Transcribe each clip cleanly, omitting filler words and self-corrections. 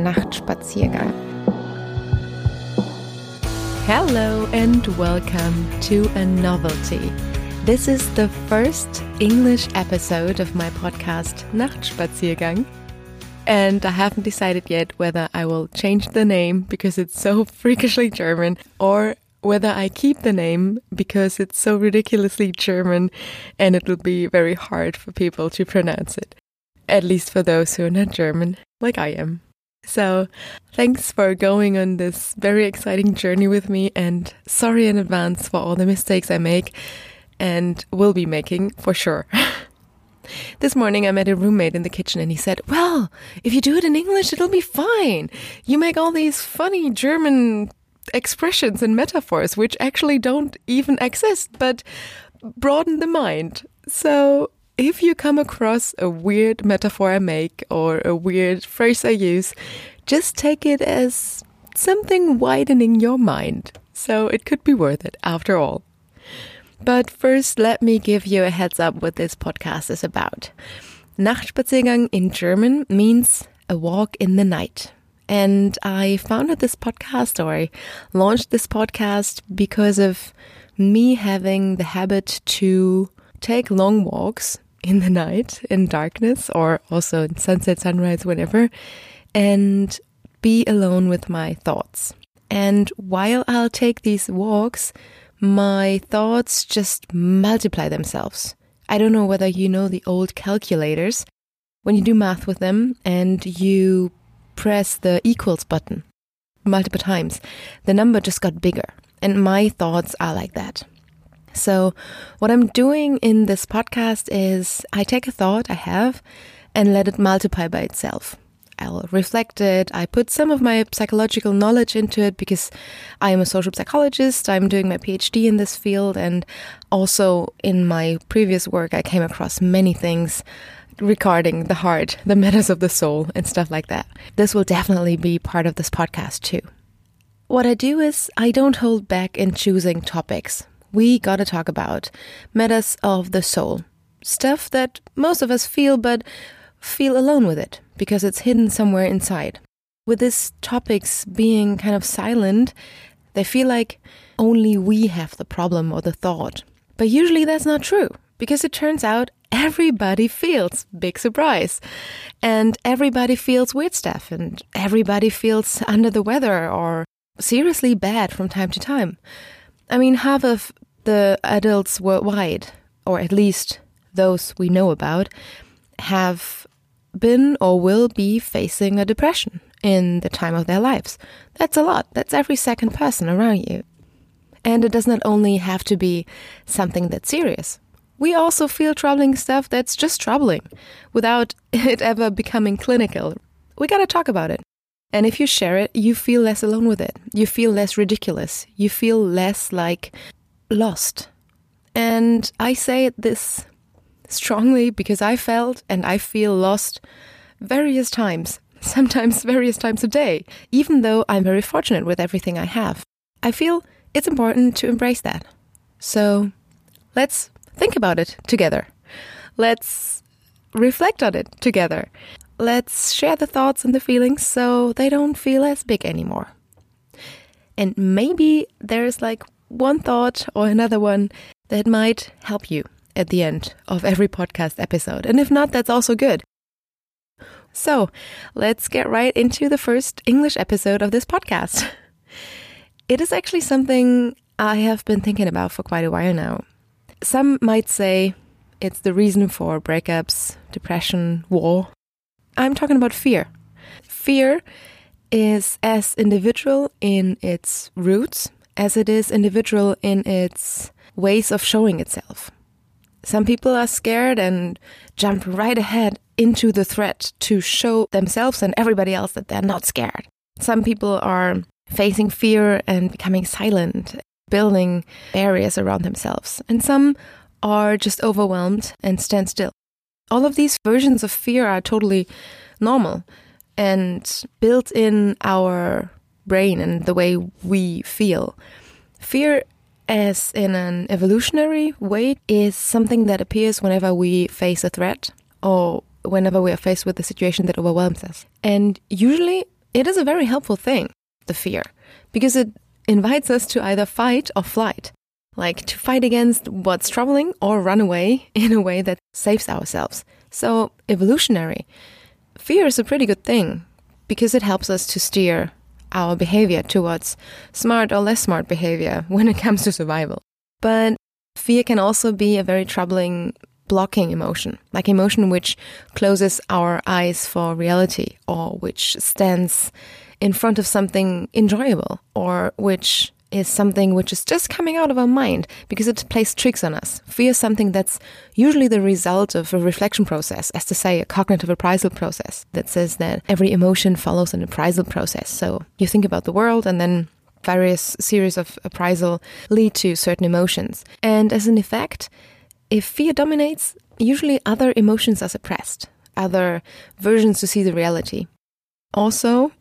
beim Nachtspaziergang. Hello and welcome to a novelty. This is the first English episode of my podcast Nachtspaziergang. And I haven't decided yet whether I will change the name because it's so freakishly German or whether I keep the name because it's so ridiculously German and it will be very hard for people to pronounce it. At least for those who are not German, like I am. So, thanks for going on this very exciting journey with me, and sorry in advance for all the mistakes I make and will be making for sure. This morning I met a roommate in the kitchen and he said, well, if you do it in English, it'll be fine. You make all these funny German expressions and metaphors, which actually don't even exist, but broaden the mind. So if you come across a weird metaphor I make or a weird phrase I use, just take it as something widening your mind. So it could be worth it after all. But first, let me give you a heads up what this podcast is about. Nachtspaziergang in German means a walk in the night. And I founded this podcast, or I launched this podcast, because of me having the habit to take long walks in the night, in darkness, or also in sunset, sunrise, whenever, and be alone with my thoughts. And while I'll take these walks, my thoughts just multiply themselves. I don't know whether you know the old calculators. When you do math with them and you press the equals button multiple times, the number just got bigger. And my thoughts are like that. So what I'm doing in this podcast is I take a thought I have and let it multiply by itself. I'll reflect it. I put some of my psychological knowledge into it because I am a social psychologist. I'm doing my PhD in this field. And also in my previous work, I came across many things regarding the heart, the matters of the soul and stuff like that. This will definitely be part of this podcast too. What I do is I don't hold back in choosing topics. We got to talk about matters of the soul, stuff that most of us feel, but feel alone with it because it's hidden somewhere inside. With these topics being kind of silent, they feel like only we have the problem or the thought. But usually that's not true because it turns out everybody feels, big surprise, and everybody feels weird stuff and everybody feels under the weather or seriously bad from time to time. I mean, half of the adults worldwide, or at least those we know about, have been or will be facing a depression in the time of their lives. That's a lot. That's every second person around you. And it does not only have to be something that's serious. We also feel troubling stuff that's just troubling without it ever becoming clinical. We gotta talk about it. And if you share it, you feel less alone with it. You feel less ridiculous. You feel less like lost. And I say this strongly because I felt and I feel lost various times, sometimes various times a day, even though I'm very fortunate with everything I have. I feel it's important to embrace that. So let's think about it together. Let's reflect on it together. Let's share the thoughts and the feelings so they don't feel as big anymore. And maybe there's like one thought or another one that might help you at the end of every podcast episode. And if not, that's also good. So let's get right into the first English episode of this podcast. It is actually something I have been thinking about for quite a while now. Some might say it's the reason for breakups, depression, war. I'm talking about fear. Fear is as individual in its roots as it is individual in its ways of showing itself. Some people are scared and jump right ahead into the threat to show themselves and everybody else that they're not scared. Some people are facing fear and becoming silent, building barriers around themselves. And some are just overwhelmed and stand still. All of these versions of fear are totally normal and built in our brain and the way we feel. Fear, as in an evolutionary way, is something that appears whenever we face a threat or whenever we are faced with a situation that overwhelms us. And usually It is a very helpful thing, the fear, because it invites us to either fight or flight, like to fight against what's troubling or run away in a way that saves ourselves. So evolutionary, fear is a pretty good thing because it helps us to steer our behavior towards smart or less smart behavior when it comes to survival. But fear can also be a very troubling, blocking emotion, like emotion which closes our eyes for reality or which stands in front of something enjoyable or which is something which is just coming out of our mind because it plays tricks on us. Fear is something that's usually the result of a reflection process, as to say a cognitive appraisal process that says that every emotion follows an appraisal process. So you think about the world and then various series of appraisal lead to certain emotions. And as an effect, if fear dominates, usually other emotions are suppressed, other versions to see the reality. Also,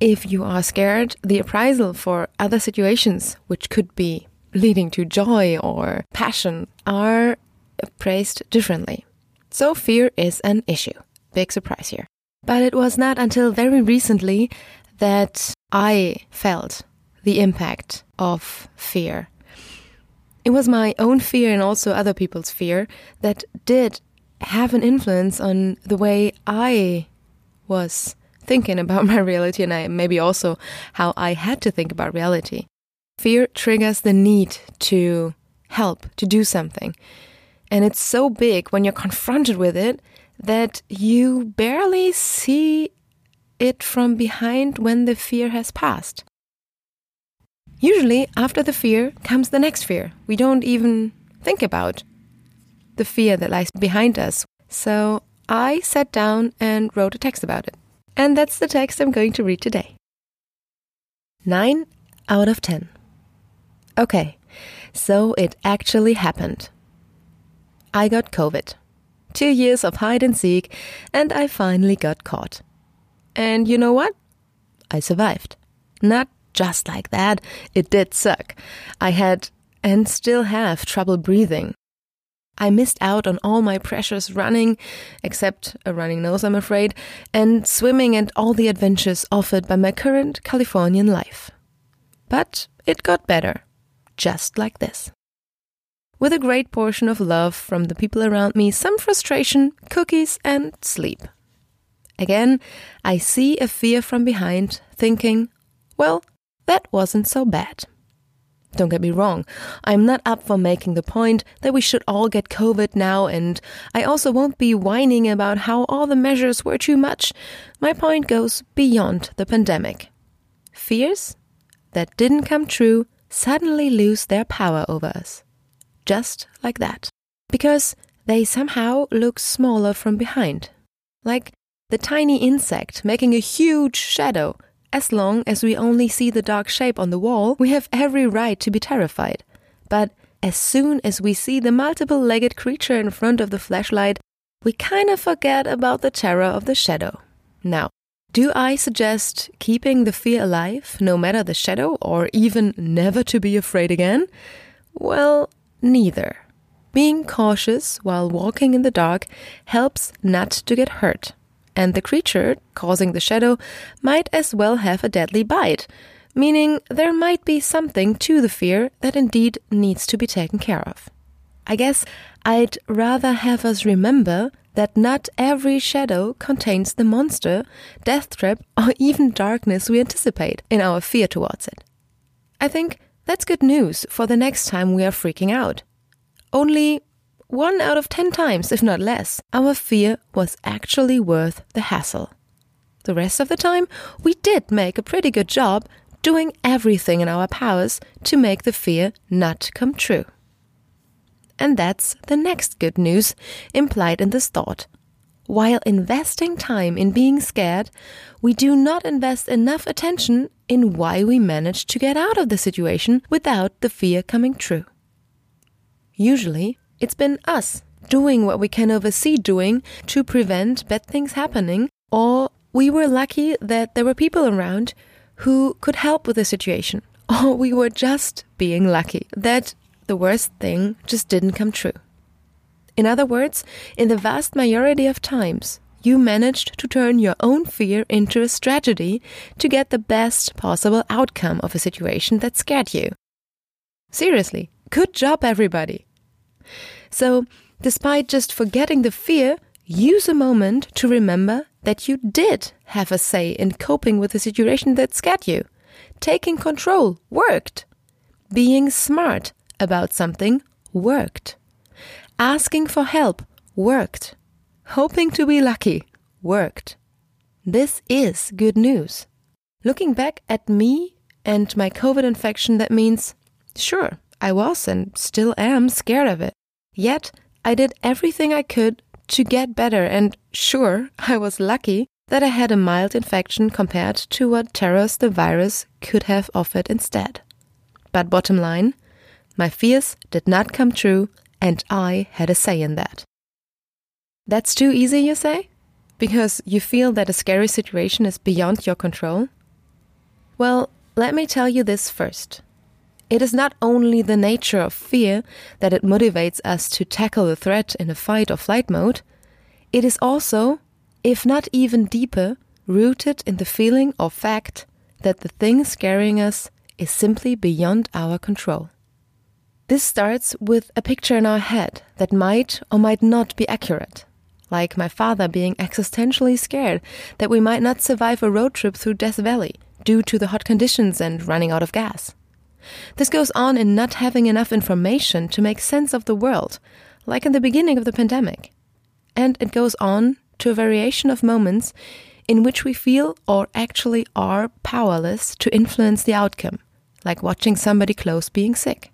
if you are scared, the appraisal for other situations, which could be leading to joy or passion, are appraised differently. So fear is an issue. Big surprise here. But it was not until very recently that I felt the impact of fear. It was my own fear and also other people's fear that did have an influence on the way I was thinking about my reality and maybe also how I had to think about reality. Fear triggers the need to help, to do something. And it's so big when you're confronted with it that you barely see it from behind when the fear has passed. Usually, after the fear comes the next fear. We don't even think about the fear that lies behind us. So I sat down and wrote a text about it. And that's the text I'm going to read today. 9 out of 10. Okay, so it actually happened. I got COVID. 2 years of hide and seek, and I finally got caught. And you know what? I survived. Not just like that, it did suck. I had and still have trouble breathing. I missed out on all my precious running, except a running nose, I'm afraid, and swimming and all the adventures offered by my current Californian life. But it got better, just like this. With a great portion of love from the people around me, some frustration, cookies, and sleep. Again, I see a fear from behind, thinking, well, that wasn't so bad. Don't get me wrong, I'm not up for making the point that we should all get COVID now, and I also won't be whining about how all the measures were too much. My point goes beyond the pandemic. Fears that didn't come true suddenly lose their power over us. Just like that. Because they somehow look smaller from behind. Like the tiny insect making a huge shadow. As long as we only see the dark shape on the wall, we have every right to be terrified. But as soon as we see the multiple-legged creature in front of the flashlight, we kind of forget about the terror of the shadow. Now, do I suggest keeping the fear alive, no matter the shadow, or even never to be afraid again? Well, neither. Being cautious while walking in the dark helps not to get hurt. And the creature causing the shadow might as well have a deadly bite, meaning there might be something to the fear that indeed needs to be taken care of. I guess I'd rather have us remember that not every shadow contains the monster, death trap, or even darkness we anticipate in our fear towards it. I think that's good news for the next time we are freaking out. Only 1 out of 10 times, if not less, our fear was actually worth the hassle. The rest of the time, we did make a pretty good job doing everything in our powers to make the fear not come true. And that's the next good news implied in this thought. While investing time in being scared, we do not invest enough attention in why we managed to get out of the situation without the fear coming true. Usually, it's been us doing what we can oversee doing to prevent bad things happening, or we were lucky that there were people around who could help with the situation, or we were just being lucky that the worst thing just didn't come true. In other words, in the vast majority of times, you managed to turn your own fear into a strategy to get the best possible outcome of a situation that scared you. Seriously, good job, everybody! So, despite just forgetting the fear, use a moment to remember that you did have a say in coping with the situation that scared you. Taking control worked. Being smart about something worked. Asking for help worked. Hoping to be lucky worked. This is good news. Looking back at me and my COVID infection, that means, sure, I was and still am scared of it. Yet, I did everything I could to get better, and sure, I was lucky that I had a mild infection compared to what terrors the virus could have offered instead. But bottom line, my fears did not come true, and I had a say in that. That's too easy, you say? Because you feel that a scary situation is beyond your control? Well, let me tell you this first. It is not only the nature of fear that it motivates us to tackle the threat in a fight or flight mode. It is also, if not even deeper, rooted in the feeling or fact that the thing scaring us is simply beyond our control. This starts with a picture in our head that might or might not be accurate. Like my father being existentially scared that we might not survive a road trip through Death Valley due to the hot conditions and running out of gas. This goes on in not having enough information to make sense of the world, like in the beginning of the pandemic. And it goes on to a variation of moments in which we feel or actually are powerless to influence the outcome, like watching somebody close being sick.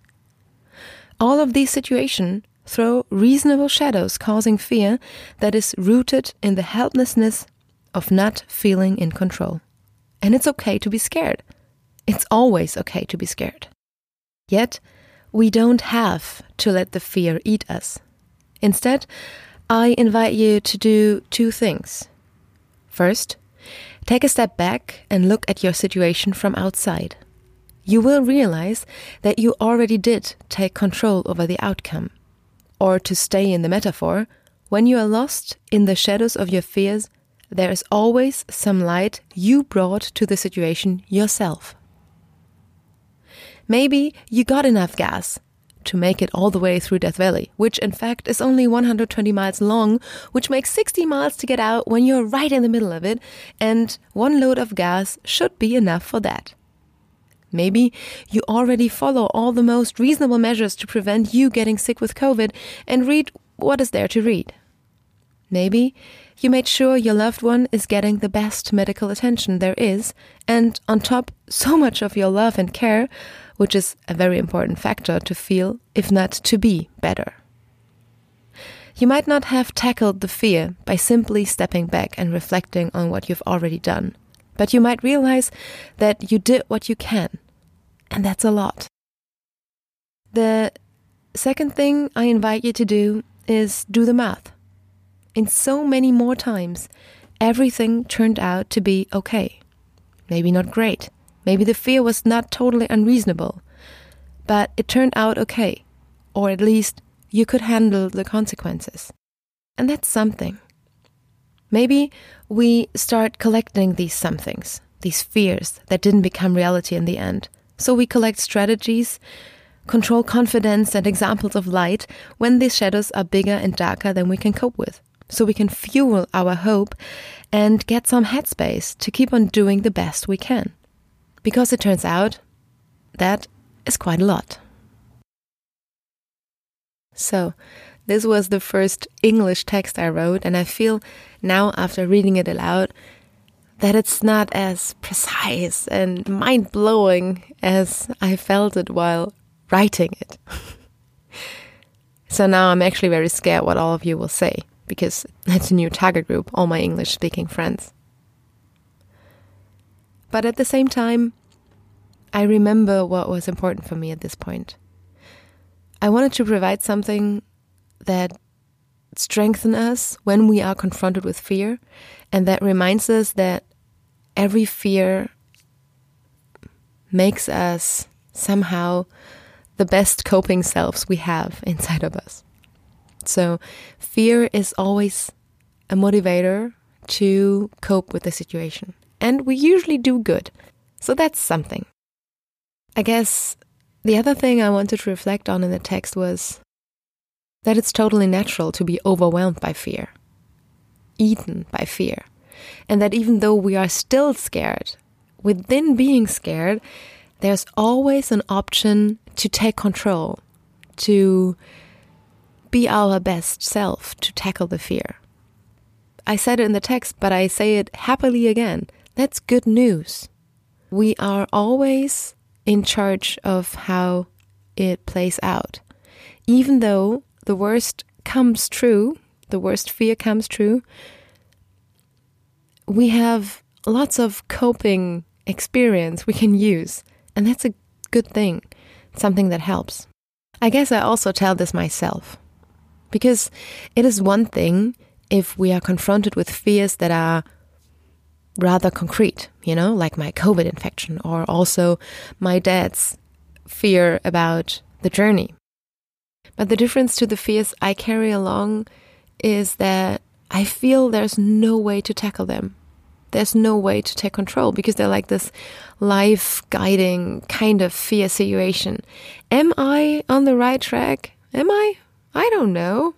All of these situations throw reasonable shadows causing fear that is rooted in the helplessness of not feeling in control. And it's okay to be scared. It's always okay to be scared. Yet, we don't have to let the fear eat us. Instead, I invite you to do two things. First, take a step back and look at your situation from outside. You will realize that you already did take control over the outcome. Or to stay in the metaphor, when you are lost in the shadows of your fears, there is always some light you brought to the situation yourself. Maybe you got enough gas to make it all the way through Death Valley, which in fact is only 120 miles long, which makes 60 miles to get out when you're right in the middle of it, and one load of gas should be enough for that. Maybe you already follow all the most reasonable measures to prevent you getting sick with COVID and read what is there to read. Maybe you made sure your loved one is getting the best medical attention there is, and on top, so much of your love and care, which is a very important factor to feel, if not to be, better. You might not have tackled the fear by simply stepping back and reflecting on what you've already done, but you might realize that you did what you can, and that's a lot. The second thing I invite you to do is do the math. In so many more times, everything turned out to be okay. Maybe not great. Maybe the fear was not totally unreasonable. But it turned out okay. Or at least you could handle the consequences. And that's something. Maybe we start collecting these somethings, these fears that didn't become reality in the end. So we collect strategies, control confidence and examples of light when these shadows are bigger and darker than we can cope with. So we can fuel our hope and get some headspace to keep on doing the best we can. Because it turns out, that is quite a lot. So, this was the first English text I wrote, and I feel now after reading it aloud that it's not as precise and mind-blowing as I felt it while writing it. So now I'm actually very scared what all of you will say. Because that's a new target group, all my English-speaking friends. But at the same time, I remember what was important for me at this point. I wanted to provide something that strengthens us when we are confronted with fear, and that reminds us that every fear makes us somehow the best coping selves we have inside of us. So fear is always a motivator to cope with the situation. And we usually do good. So that's something. I guess the other thing I wanted to reflect on in the text was that it's totally natural to be overwhelmed by fear, eaten by fear. And that even though we are still scared, within being scared, there's always an option to take control, to be our best self, to tackle the fear. I said it in the text, but I say it happily again. That's good news. We are always in charge of how it plays out. Even though the worst comes true, the worst fear comes true, we have lots of coping experience we can use. And that's a good thing, something that helps. I guess I also tell this myself, because it is one thing if we are confronted with fears that are rather concrete, you know, like my COVID infection or also my dad's fear about the journey. But the difference to the fears I carry along is that I feel there's no way to tackle them. There's no way to take control because they're like this life-guiding kind of fear situation. Am I on the right track? Am I? I don't know.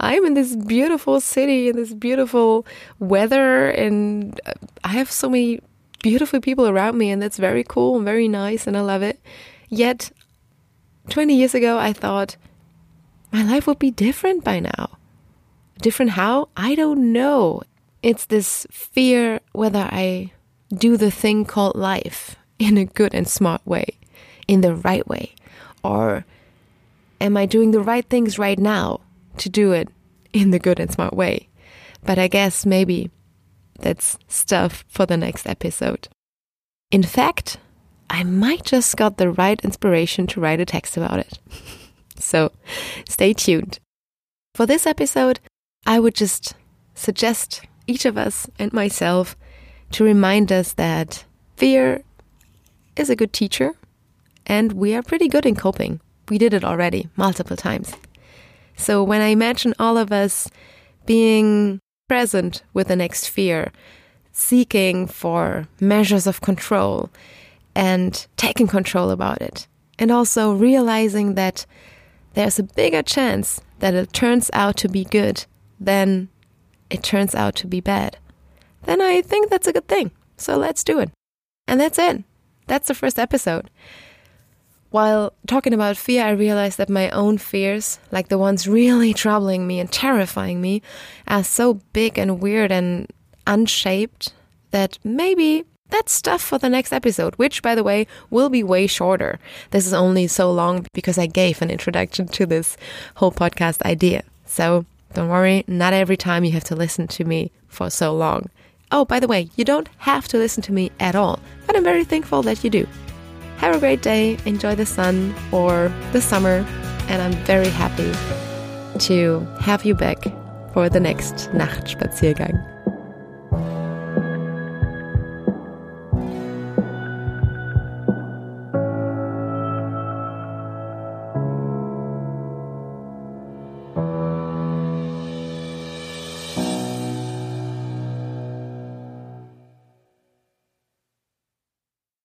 I'm in this beautiful city, in this beautiful weather, and I have so many beautiful people around me, and that's very cool and very nice, and I love it. Yet, 20 years ago, I thought my life would be different by now. Different how? I don't know. It's this fear whether I do the thing called life in a good and smart way, in the right way. Or am I doing the right things right now to do it in the good and smart way? But I guess maybe that's stuff for the next episode. In fact, I might just got the right inspiration to write a text about it. So stay tuned. For this episode, I would just suggest each of us and myself to remind us that fear is a good teacher and we are pretty good in coping. We did it already multiple times. So when I imagine all of us being present with the next fear, seeking for measures of control and taking control about it, and also realizing that there's a bigger chance that it turns out to be good than it turns out to be bad, then I think that's a good thing. So let's do it. And that's it. That's the first episode. While talking about fear, I realized that my own fears, like the ones really troubling me and terrifying me, are so big and weird and unshaped that maybe that's stuff for the next episode, which, by the way, will be way shorter. This is only so long because I gave an introduction to this whole podcast idea. So don't worry, not every time you have to listen to me for so long. Oh, by the way, you don't have to listen to me at all, but I'm very thankful that you do. Have a great day, enjoy the sun or the summer, and I'm very happy to have you back for the next Nachtspaziergang.